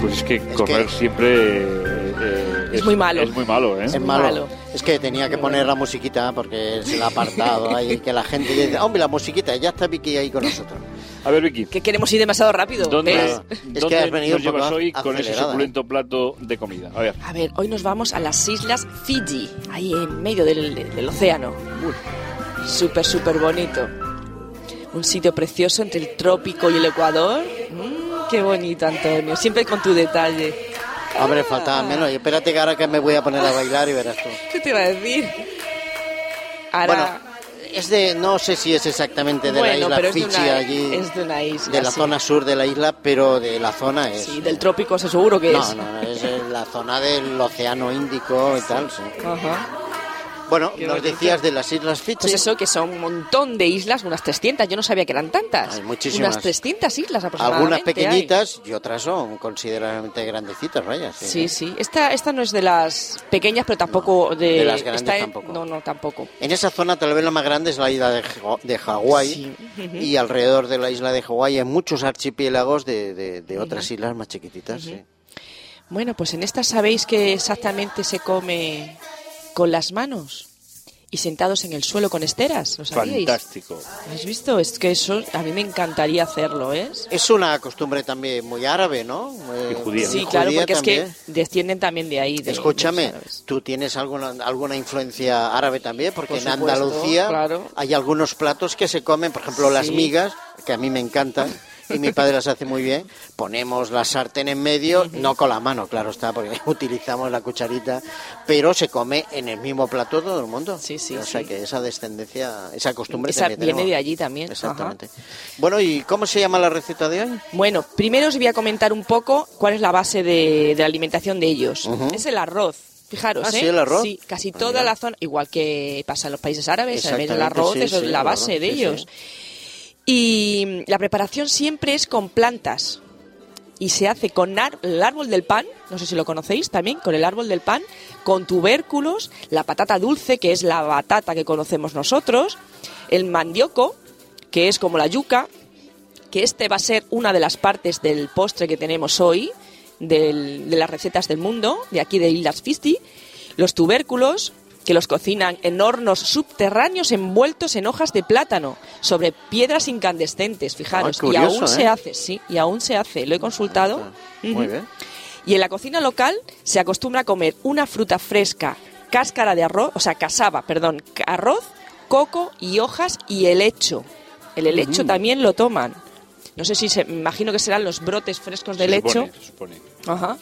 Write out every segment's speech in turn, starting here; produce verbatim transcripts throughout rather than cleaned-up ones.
Pues es que es correr que... siempre... Es, es muy malo. Es muy malo, ¿eh? Es malo. Es que tenía que poner la musiquita porque es el apartado ahí que la gente dice, hombre, la musiquita, ya está Vicky ahí con nosotros. A ver, Vicky. Que queremos ir demasiado rápido. ¿Dónde, es ¿dónde que has venido nos llevas hoy con ese suculento eh? plato de comida? A ver. A ver, hoy nos vamos a las islas Fiji, ahí en medio del, del océano. Uy. Súper, súper bonito. Un sitio precioso entre el trópico y el Ecuador. Mm, qué bonito, Antonio. Siempre con tu detalle. Hombre, faltaba menos. Y espérate que ahora que me voy a poner a bailar y verás tú. ¿Qué te iba a decir? Ahora... Bueno, es de, no sé si es exactamente de bueno, la isla Fiji, es de una, allí. Es de una isla. De la sí. zona sur de la isla, pero de la zona es. Sí, del trópico, se seguro que no, es. No, no, es la zona del Océano Índico y sí. tal, sí. Ajá. Bueno, Qué nos bonito. decías de las islas Fiji. Pues eso, que son un montón de islas, unas trescientas, yo no sabía que eran tantas. Hay muchísimas. Unas trescientas islas aproximadamente. Algunas pequeñitas hay. Y otras son considerablemente grandecitas, vaya. Sí, sí. sí. Esta, esta no es de las pequeñas, pero tampoco no, de... de las grandes esta tampoco. En, no, no, tampoco. En esa zona tal vez la más grande es la isla de, de Hawái sí. y alrededor de la isla de Hawái hay muchos archipiélagos de, de, de otras uh-huh. islas más chiquititas. Uh-huh. Sí. Bueno, pues en esta sabéis que exactamente se come... Con las manos y sentados en el suelo con esteras, ¿lo sabíais? Fantástico. ¿Has visto? Es que eso a mí me encantaría hacerlo, ¿eh? Es una costumbre también muy árabe, ¿no? Y judía. Sí, y claro, judía porque también. Es que descienden también de ahí. De, Escúchame, ¿tú tienes alguna alguna influencia árabe también? Porque por supuesto, en Andalucía claro. hay algunos platos que se comen, por ejemplo, sí. las migas, que a mí me encantan. Y mi padre las hace muy bien. Ponemos la sartén en medio, no con la mano, claro está, porque utilizamos la cucharita, pero se come en el mismo plato todo el mundo. Sí, sí. O sea sí. que esa descendencia, esa costumbre esa también viene tenemos. de allí también. Exactamente. Ajá. Bueno, ¿y cómo se llama la receta de hoy? Bueno, primero os voy a comentar un poco cuál es la base de, de la alimentación de ellos. Uh-huh. Es el arroz. Fijaros, ah, ¿eh? ¿Sí, el arroz? Sí, casi toda ah, la zona, igual que pasa en los países árabes, el arroz sí, eso sí, es la base de sí, ellos. Sí. Y la preparación siempre es con plantas y se hace con ar- el árbol del pan, no sé si lo conocéis también, con el árbol del pan, con tubérculos, la patata dulce, que es la batata que conocemos nosotros, el mandioco, que es como la yuca, que este va a ser una de las partes del postre que tenemos hoy, del, de las recetas del mundo, de aquí de Islas Fiji, los tubérculos, que los cocinan en hornos subterráneos envueltos en hojas de plátano sobre piedras incandescentes, fijaros. Oh, curioso, y aún eh? se hace, sí, y aún se hace. Lo he consultado. Uh-huh. Muy bien. Y en la cocina local se acostumbra a comer una fruta fresca, cáscara de arroz, o sea, casaba, perdón, arroz, coco y hojas y helecho. El helecho uh-huh. también lo toman. No sé si se, me imagino que serán los brotes frescos de helecho. Se supone, se supone. Ajá.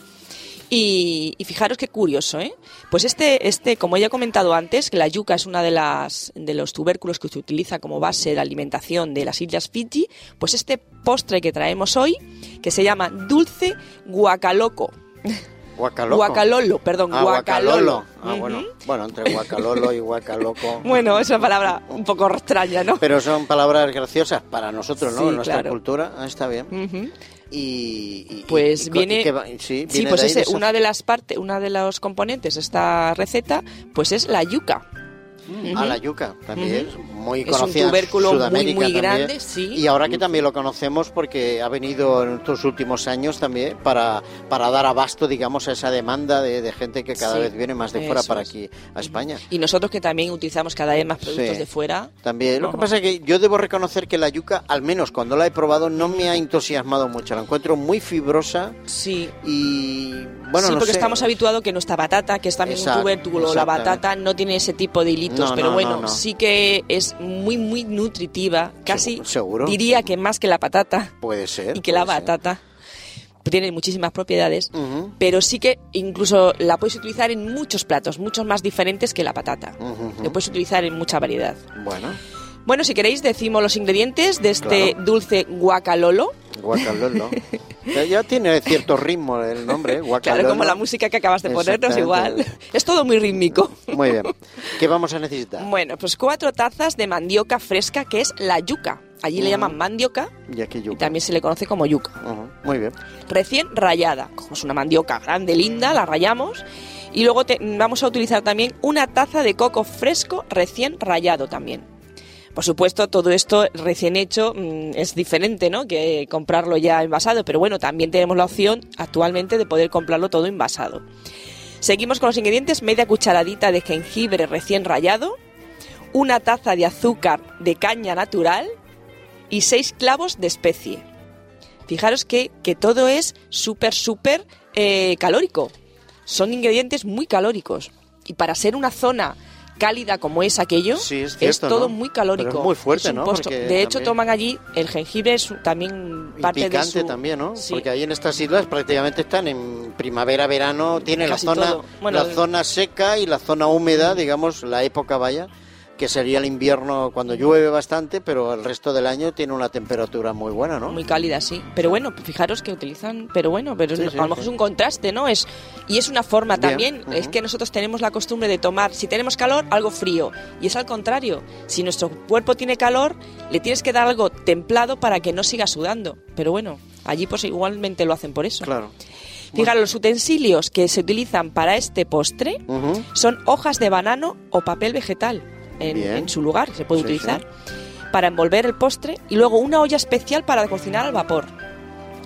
Y, y fijaros qué curioso, ¿eh? Pues este, este, como ya he comentado antes, que la yuca es una de las de los tubérculos que se utiliza como base de la alimentación de las islas Fiji, pues este postre que traemos hoy, que se llama dulce guacaloco. Guacaloco. Guacalolo, perdón, ah, guacalolo. guacalolo. Ah, bueno. Uh-huh. Bueno, entre guacalolo y guacaloco. Bueno, es una palabra un poco extraña, ¿no? Pero son palabras graciosas para nosotros, ¿no? Sí, nuestra claro. cultura. Ah, está bien. Uh-huh. Y, y pues y, viene, y que, sí, viene sí, pues de ese, de una de las partes, una de los componentes de esta receta, pues es la yuca. Mm. Uh-huh. Ah, la yuca también uh-huh. es muy conocida. Es un tubérculo muy, muy grande, sí. Y ahora que también lo conocemos porque ha venido en estos últimos años también para, para dar abasto, digamos, a esa demanda de, de gente que cada sí, vez viene más de fuera para aquí es. a España. Y nosotros que también utilizamos cada vez más productos sí, de fuera. También. Lo uh-huh. que pasa es que yo debo reconocer que la yuca, al menos cuando la he probado, no me ha entusiasmado mucho. La encuentro muy fibrosa. Sí. Y bueno, sí, no porque sé. estamos habituados que nuestra batata, que es también Exacto, un tubérculo, la batata no tiene ese tipo de hilitos. No, pero no, bueno, no, no. sí que es muy, muy nutritiva, casi ¿Seguro? diría que más que la patata. Puede ser. Y que la batata. Ser. Tiene muchísimas propiedades, uh-huh. pero sí que incluso la puedes utilizar en muchos platos, muchos más diferentes que la patata. Uh-huh. Lo puedes utilizar en mucha variedad. Bueno. Bueno, si queréis decimos los ingredientes de este claro. dulce guacalolo. Guacalolo. Ya, ya tiene cierto ritmo el nombre, ¿eh? Guacalolo. Claro, como la música que acabas de ponernos igual. Es todo muy rítmico. Muy bien. ¿Qué vamos a necesitar? Bueno, pues cuatro tazas de mandioca fresca, que es la yuca. Allí uh-huh. le llaman mandioca y, aquí yuca. y también se le conoce como yuca. Uh-huh. Muy bien. Recién rallada. Cogemos una mandioca grande, linda, la rallamos. Y luego te, vamos a utilizar también una taza de coco fresco recién rallado también. Por supuesto, todo esto recién hecho mmm, es diferente, ¿no?, que comprarlo ya envasado, pero bueno, también tenemos la opción actualmente de poder comprarlo todo envasado. Seguimos con los ingredientes: media cucharadita de jengibre recién rallado, una taza de azúcar de caña natural y seis clavos de especie. Fijaros que, que todo es súper, súper eh, calórico. Son ingredientes muy calóricos. Y para ser una zona cálida como es aquello, sí, es, cierto, es todo, ¿no?, muy calórico. Pero es muy fuerte, es, ¿no? De hecho, también toman allí el jengibre, es también parte y picante de picante su... también, ¿no? Sí. Porque ahí en estas islas prácticamente están en primavera, verano, tiene la zona, bueno, la el... zona seca y la zona húmeda, digamos, la época, vaya, que sería el invierno cuando llueve bastante, pero el resto del año tiene una temperatura muy buena, ¿no? Muy cálida, sí. Pero bueno, fijaros que utilizan... Pero bueno, pero sí, es, sí, a lo mejor sí. Es un contraste, ¿no? Es, y es una forma bien, también. Uh-huh. Es que nosotros tenemos la costumbre de tomar, si tenemos calor, algo frío. Y es al contrario. Si nuestro cuerpo tiene calor, le tienes que dar algo templado para que no siga sudando. Pero bueno, allí pues igualmente lo hacen por eso. Claro. Fijaros, bueno, los utensilios que se utilizan para este postre uh-huh. son hojas de banano o papel vegetal. En, en su lugar, se puede sí, utilizar sí. para envolver el postre, y luego una olla especial para cocinar al vapor.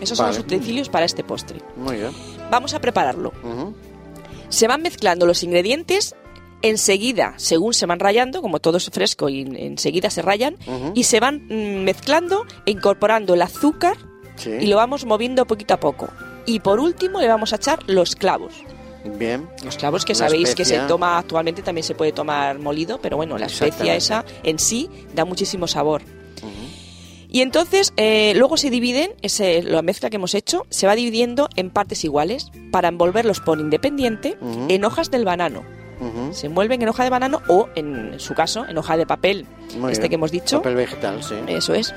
Esos vale. son los utensilios para este postre. Muy bien. Vamos a prepararlo. Uh-huh. Se van mezclando los ingredientes enseguida, según se van rallando, como todo es fresco y enseguida se rayan, uh-huh. y se van mezclando e incorporando el azúcar sí. y lo vamos moviendo poquito a poco. Y por último le vamos a echar los clavos. Bien. Los clavos, que sabéis especia. Que se toma actualmente, también se puede tomar molido, pero bueno, la especia esa en sí da muchísimo sabor. Uh-huh. Y entonces, eh, luego se dividen, ese, la mezcla que hemos hecho, se va dividiendo en partes iguales para envolverlos por independiente uh-huh. en hojas del banano. Uh-huh. Se envuelven en hoja de banano o, en su caso, en hoja de papel, Muy este bien. Que hemos dicho. Papel vegetal, sí. Eso es.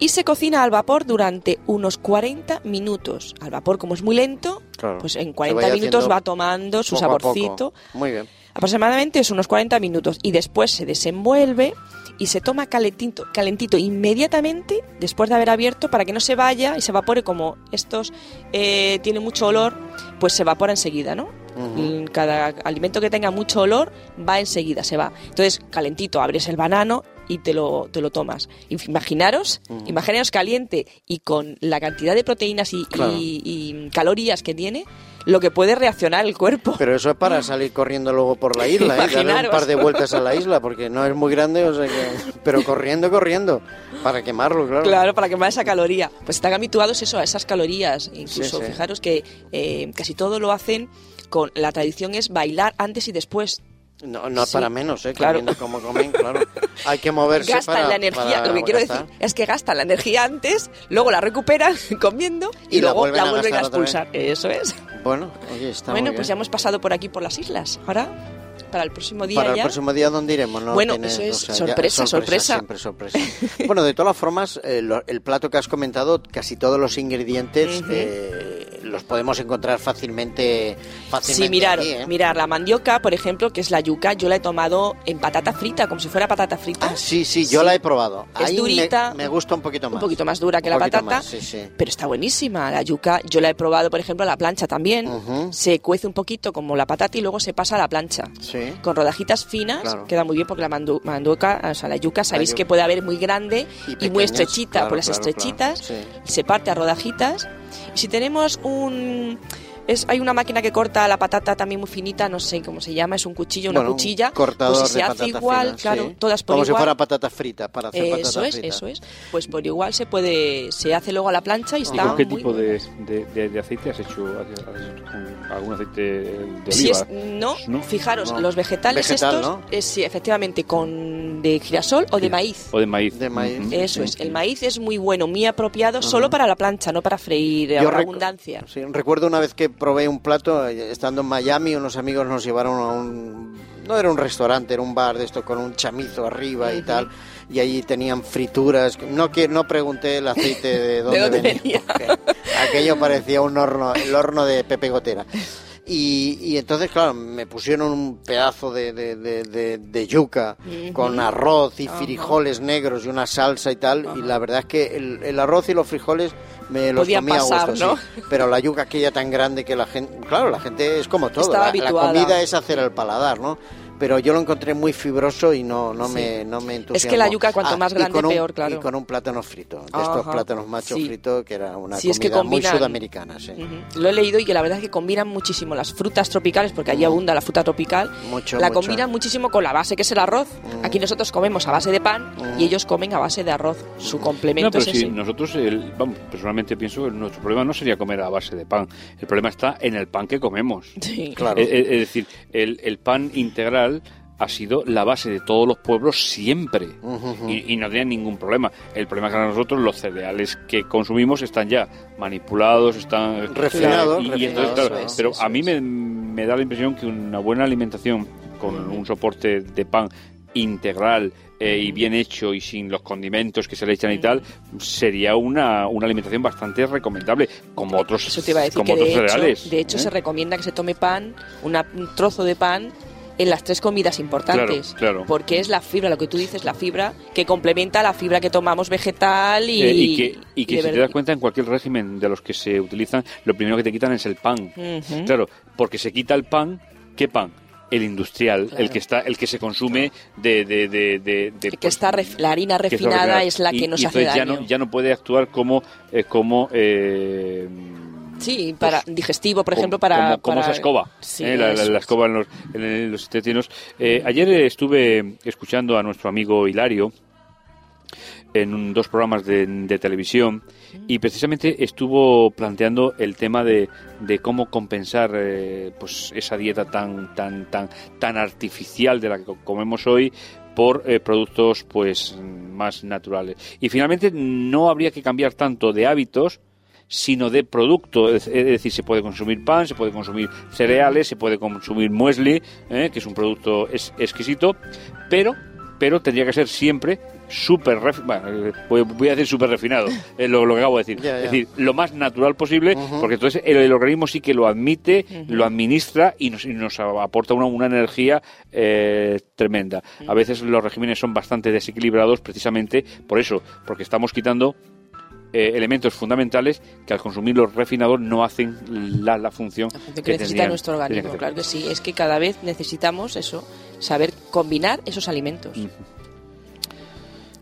Y se cocina al vapor durante unos cuarenta minutos. Al vapor, como es muy lento, claro, pues en cuarenta minutos va tomando su saborcito. Muy bien. Aproximadamente es unos cuarenta minutos. Y después se desenvuelve y se toma calentito, calentito inmediatamente después de haber abierto, para que no se vaya y se evapore. Como estos eh, tienen mucho olor, pues se evapora enseguida, ¿no? Uh-huh. Cada alimento que tenga mucho olor va enseguida, se va. Entonces, calentito, abres el banano y te lo, te lo tomas. Imaginaros, mm. imaginaros caliente y con la cantidad de proteínas y, claro. y, y calorías que tiene, lo que puede reaccionar el cuerpo. Pero eso es para salir corriendo luego por la isla, ¿eh? Darle un par de vueltas a la isla, porque no es muy grande, o sea que... pero corriendo, corriendo, para quemarlo, claro. Claro, para quemar esa caloría. Pues están habituados eso, a esas calorías. Incluso, sí, sí. fijaros que eh, casi todo lo hacen con... La tradición es bailar antes y después. No, no sí, para menos, ¿eh? Claro. Como comen, claro. Hay que moverse. Gastan para, la energía. Para, lo que quiero gastar. decir es que gastan la energía antes, luego la recuperan comiendo y, y luego la vuelven, la vuelven a, a expulsar. También. Eso es. Bueno, oye, está bueno, muy pues bien. Ya hemos pasado por aquí por las islas. Ahora, para el próximo día. Para ya... el próximo día, ¿dónde iremos? ¿No? Bueno, Tienes, eso es o sea, sorpresa, ya, sorpresa, sorpresa. Siempre sorpresa. Bueno, de todas las formas, eh, lo, el plato que has comentado, casi todos los ingredientes. Uh-huh. eh, los podemos encontrar fácilmente, fácilmente sí, mirar, aquí, ¿eh? Mirar la mandioca, por ejemplo, que es la yuca, yo la he tomado en patata frita, como si fuera patata frita. Ah, sí, sí, yo sí. la he probado. Es Ahí durita. Me, me gusta un poquito más. Un poquito más dura que la patata, más, sí, sí. pero está buenísima la yuca. Yo la he probado, por ejemplo, a la plancha también. Uh-huh. Se cuece un poquito como la patata y luego se pasa a la plancha. Sí. Con rodajitas finas, claro. queda muy bien, porque la mandu- mandioca, o sea, la yuca, sabéis la yuca. que puede haber muy grande y, pequeños, y muy estrechita, claro, por las claro, estrechitas, claro. Sí. se parte a rodajitas. Y si tenemos un... Es, hay una máquina que corta la patata también muy finita, no sé cómo se llama, es un cuchillo, una bueno, cuchilla. Cortador pues si se de hace igual, fina, claro, sí. todas por como igual. Como si fuera patata frita, para hacer patata frita. Eso es, eso es. Pues por igual se puede, se hace luego a la plancha y está muy... ¿Qué tipo de, de, de, de aceite has hecho? ¿Has, has, ¿Algún aceite de oliva? Si es, no, no, fijaros, no. los vegetales Vegetal, estos, ¿no? es, sí, efectivamente, con de girasol o de sí. maíz. O de maíz. De maíz. Mm-hmm. Eso sí. es, el maíz es muy bueno, muy apropiado, uh-huh. solo para la plancha, no para freír a recu- abundancia. Sí, recuerdo una vez que probé un plato, estando en Miami, unos amigos nos llevaron a un... No era un restaurante, era un bar de esto con un chamizo arriba uh-huh. y tal, y allí tenían frituras. No que no pregunté el aceite de dónde, ¿De dónde venía. venía. Aquello parecía un horno, el horno de Pepe Gotera. Y, y entonces, claro, me pusieron un pedazo de, de, de, de, de yuca uh-huh. con arroz y frijoles uh-huh. negros y una salsa y tal, uh-huh. y la verdad es que el, el arroz y los frijoles me los Podía comía pasar, a gusto, ¿no? sí. Pero la yuca aquella tan grande que la gente... Claro, la gente es como todo, la, la comida es hacer al paladar, ¿no? pero yo lo encontré muy fibroso y no, no, sí. me, no me entusiasmó. Es que la yuca cuanto ah, más grande, un, peor, claro. Y con un plátano frito, de Ajá. estos plátanos machos sí. fritos, que era una sí, comida es que combinan, muy sudamericana. Sí. Uh-huh. Lo he leído y que la verdad es que combinan muchísimo las frutas tropicales, porque allí mm. abunda la fruta tropical, mucho, la mucho. combinan muchísimo con la base, que es el arroz. Mm. Aquí nosotros comemos a base de pan mm. y ellos comen a base de arroz. Su complemento no, pero es si ese. Nosotros, el, vamos, personalmente pienso que nuestro problema no sería comer a base de pan, el problema está en el pan que comemos. Sí. Claro. Es, es decir, el, el pan integral ha sido la base de todos los pueblos siempre uh, uh, uh. Y, y no tienen ningún problema. El problema es que nosotros los cereales que consumimos están ya manipulados, están refinados, y, refinado, y entonces, claro, es, pero a mí me, me da la impresión que una buena alimentación con uh-huh. un soporte de pan integral eh, y bien hecho y sin los condimentos que se le echan y tal, sería una, una alimentación bastante recomendable, como otros, Eso te iba a decir como que otros de cereales. Hecho, de hecho, ¿eh? Se recomienda que se tome pan, una, un trozo de pan en las tres comidas importantes, claro, claro. porque es la fibra, lo que tú dices, la fibra que complementa la fibra que tomamos vegetal y... Eh, y que, y que y si ver... te das cuenta, en cualquier régimen de los que se utilizan, lo primero que te quitan es el pan. Uh-huh. Claro, porque se quita el pan, ¿qué pan? El industrial, claro. el que está, el que se consume de... de, de, de, de que pues, está ref, la harina refinada es la que y, nos y hace daño. Ya no, ya no puede actuar como... Eh, como eh, Sí, para pues, digestivo, por ejemplo, para... Como, como para... esa escoba, sí, eh, la, la, la escoba en los, en los intestinos. Eh, ayer estuve escuchando a nuestro amigo Hilario en un, dos programas de, de televisión y precisamente estuvo planteando el tema de, de cómo compensar eh, pues esa dieta tan, tan, tan, tan artificial de la que comemos hoy por eh, productos pues más naturales. Y finalmente no habría que cambiar tanto de hábitos sino de producto, es decir, se puede consumir pan, se puede consumir cereales, se puede consumir muesli, ¿eh? que es un producto es, exquisito, pero pero tendría que ser siempre súper refinado, bueno, voy a decir súper refinado, eh, lo, lo que acabo de decir, yeah, yeah. es decir, lo más natural posible, uh-huh. porque entonces el, el organismo sí que lo admite, uh-huh. lo administra y nos, y nos aporta una, una energía eh, tremenda. Uh-huh. A veces los regímenes son bastante desequilibrados precisamente por eso, porque estamos quitando Eh, elementos fundamentales que al consumir los refinados no hacen la, la función la que, que necesita tendrían, nuestro organismo, que claro que sí, es que cada vez necesitamos eso, saber combinar esos alimentos. Uh-huh.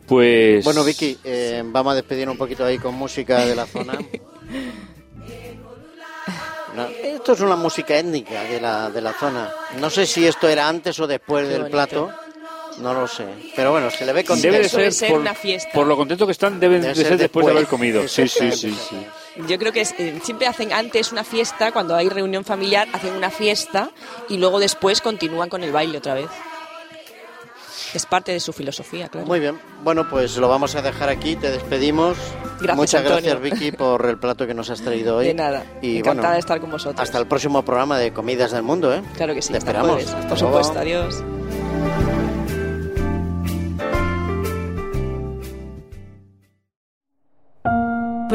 Pues bueno, Vicky, eh, vamos a despedir un poquito ahí con música de la zona. No, esto es una música étnica de la, de la zona, no sé si esto era antes o después Qué del bonito. plato. No lo sé, pero bueno, se le ve contento. Debe de ser, ser por, una fiesta. Por lo contento que están, deben debe de ser, ser después de haber comido. Sí, sí, sí, sí. Yo creo que es, eh, siempre hacen antes una fiesta, cuando hay reunión familiar, hacen una fiesta y luego después continúan con el baile otra vez. Es parte de su filosofía, claro. Muy bien, bueno, pues lo vamos a dejar aquí, te despedimos. Gracias, Muchas Antonio. gracias, Vicky, por el plato que nos has traído hoy. De nada, y encantada bueno, de estar con vosotros. Hasta el próximo programa de Comidas del Mundo, ¿eh? Claro que sí, te esperamos. Hasta por luego. supuesto, adiós.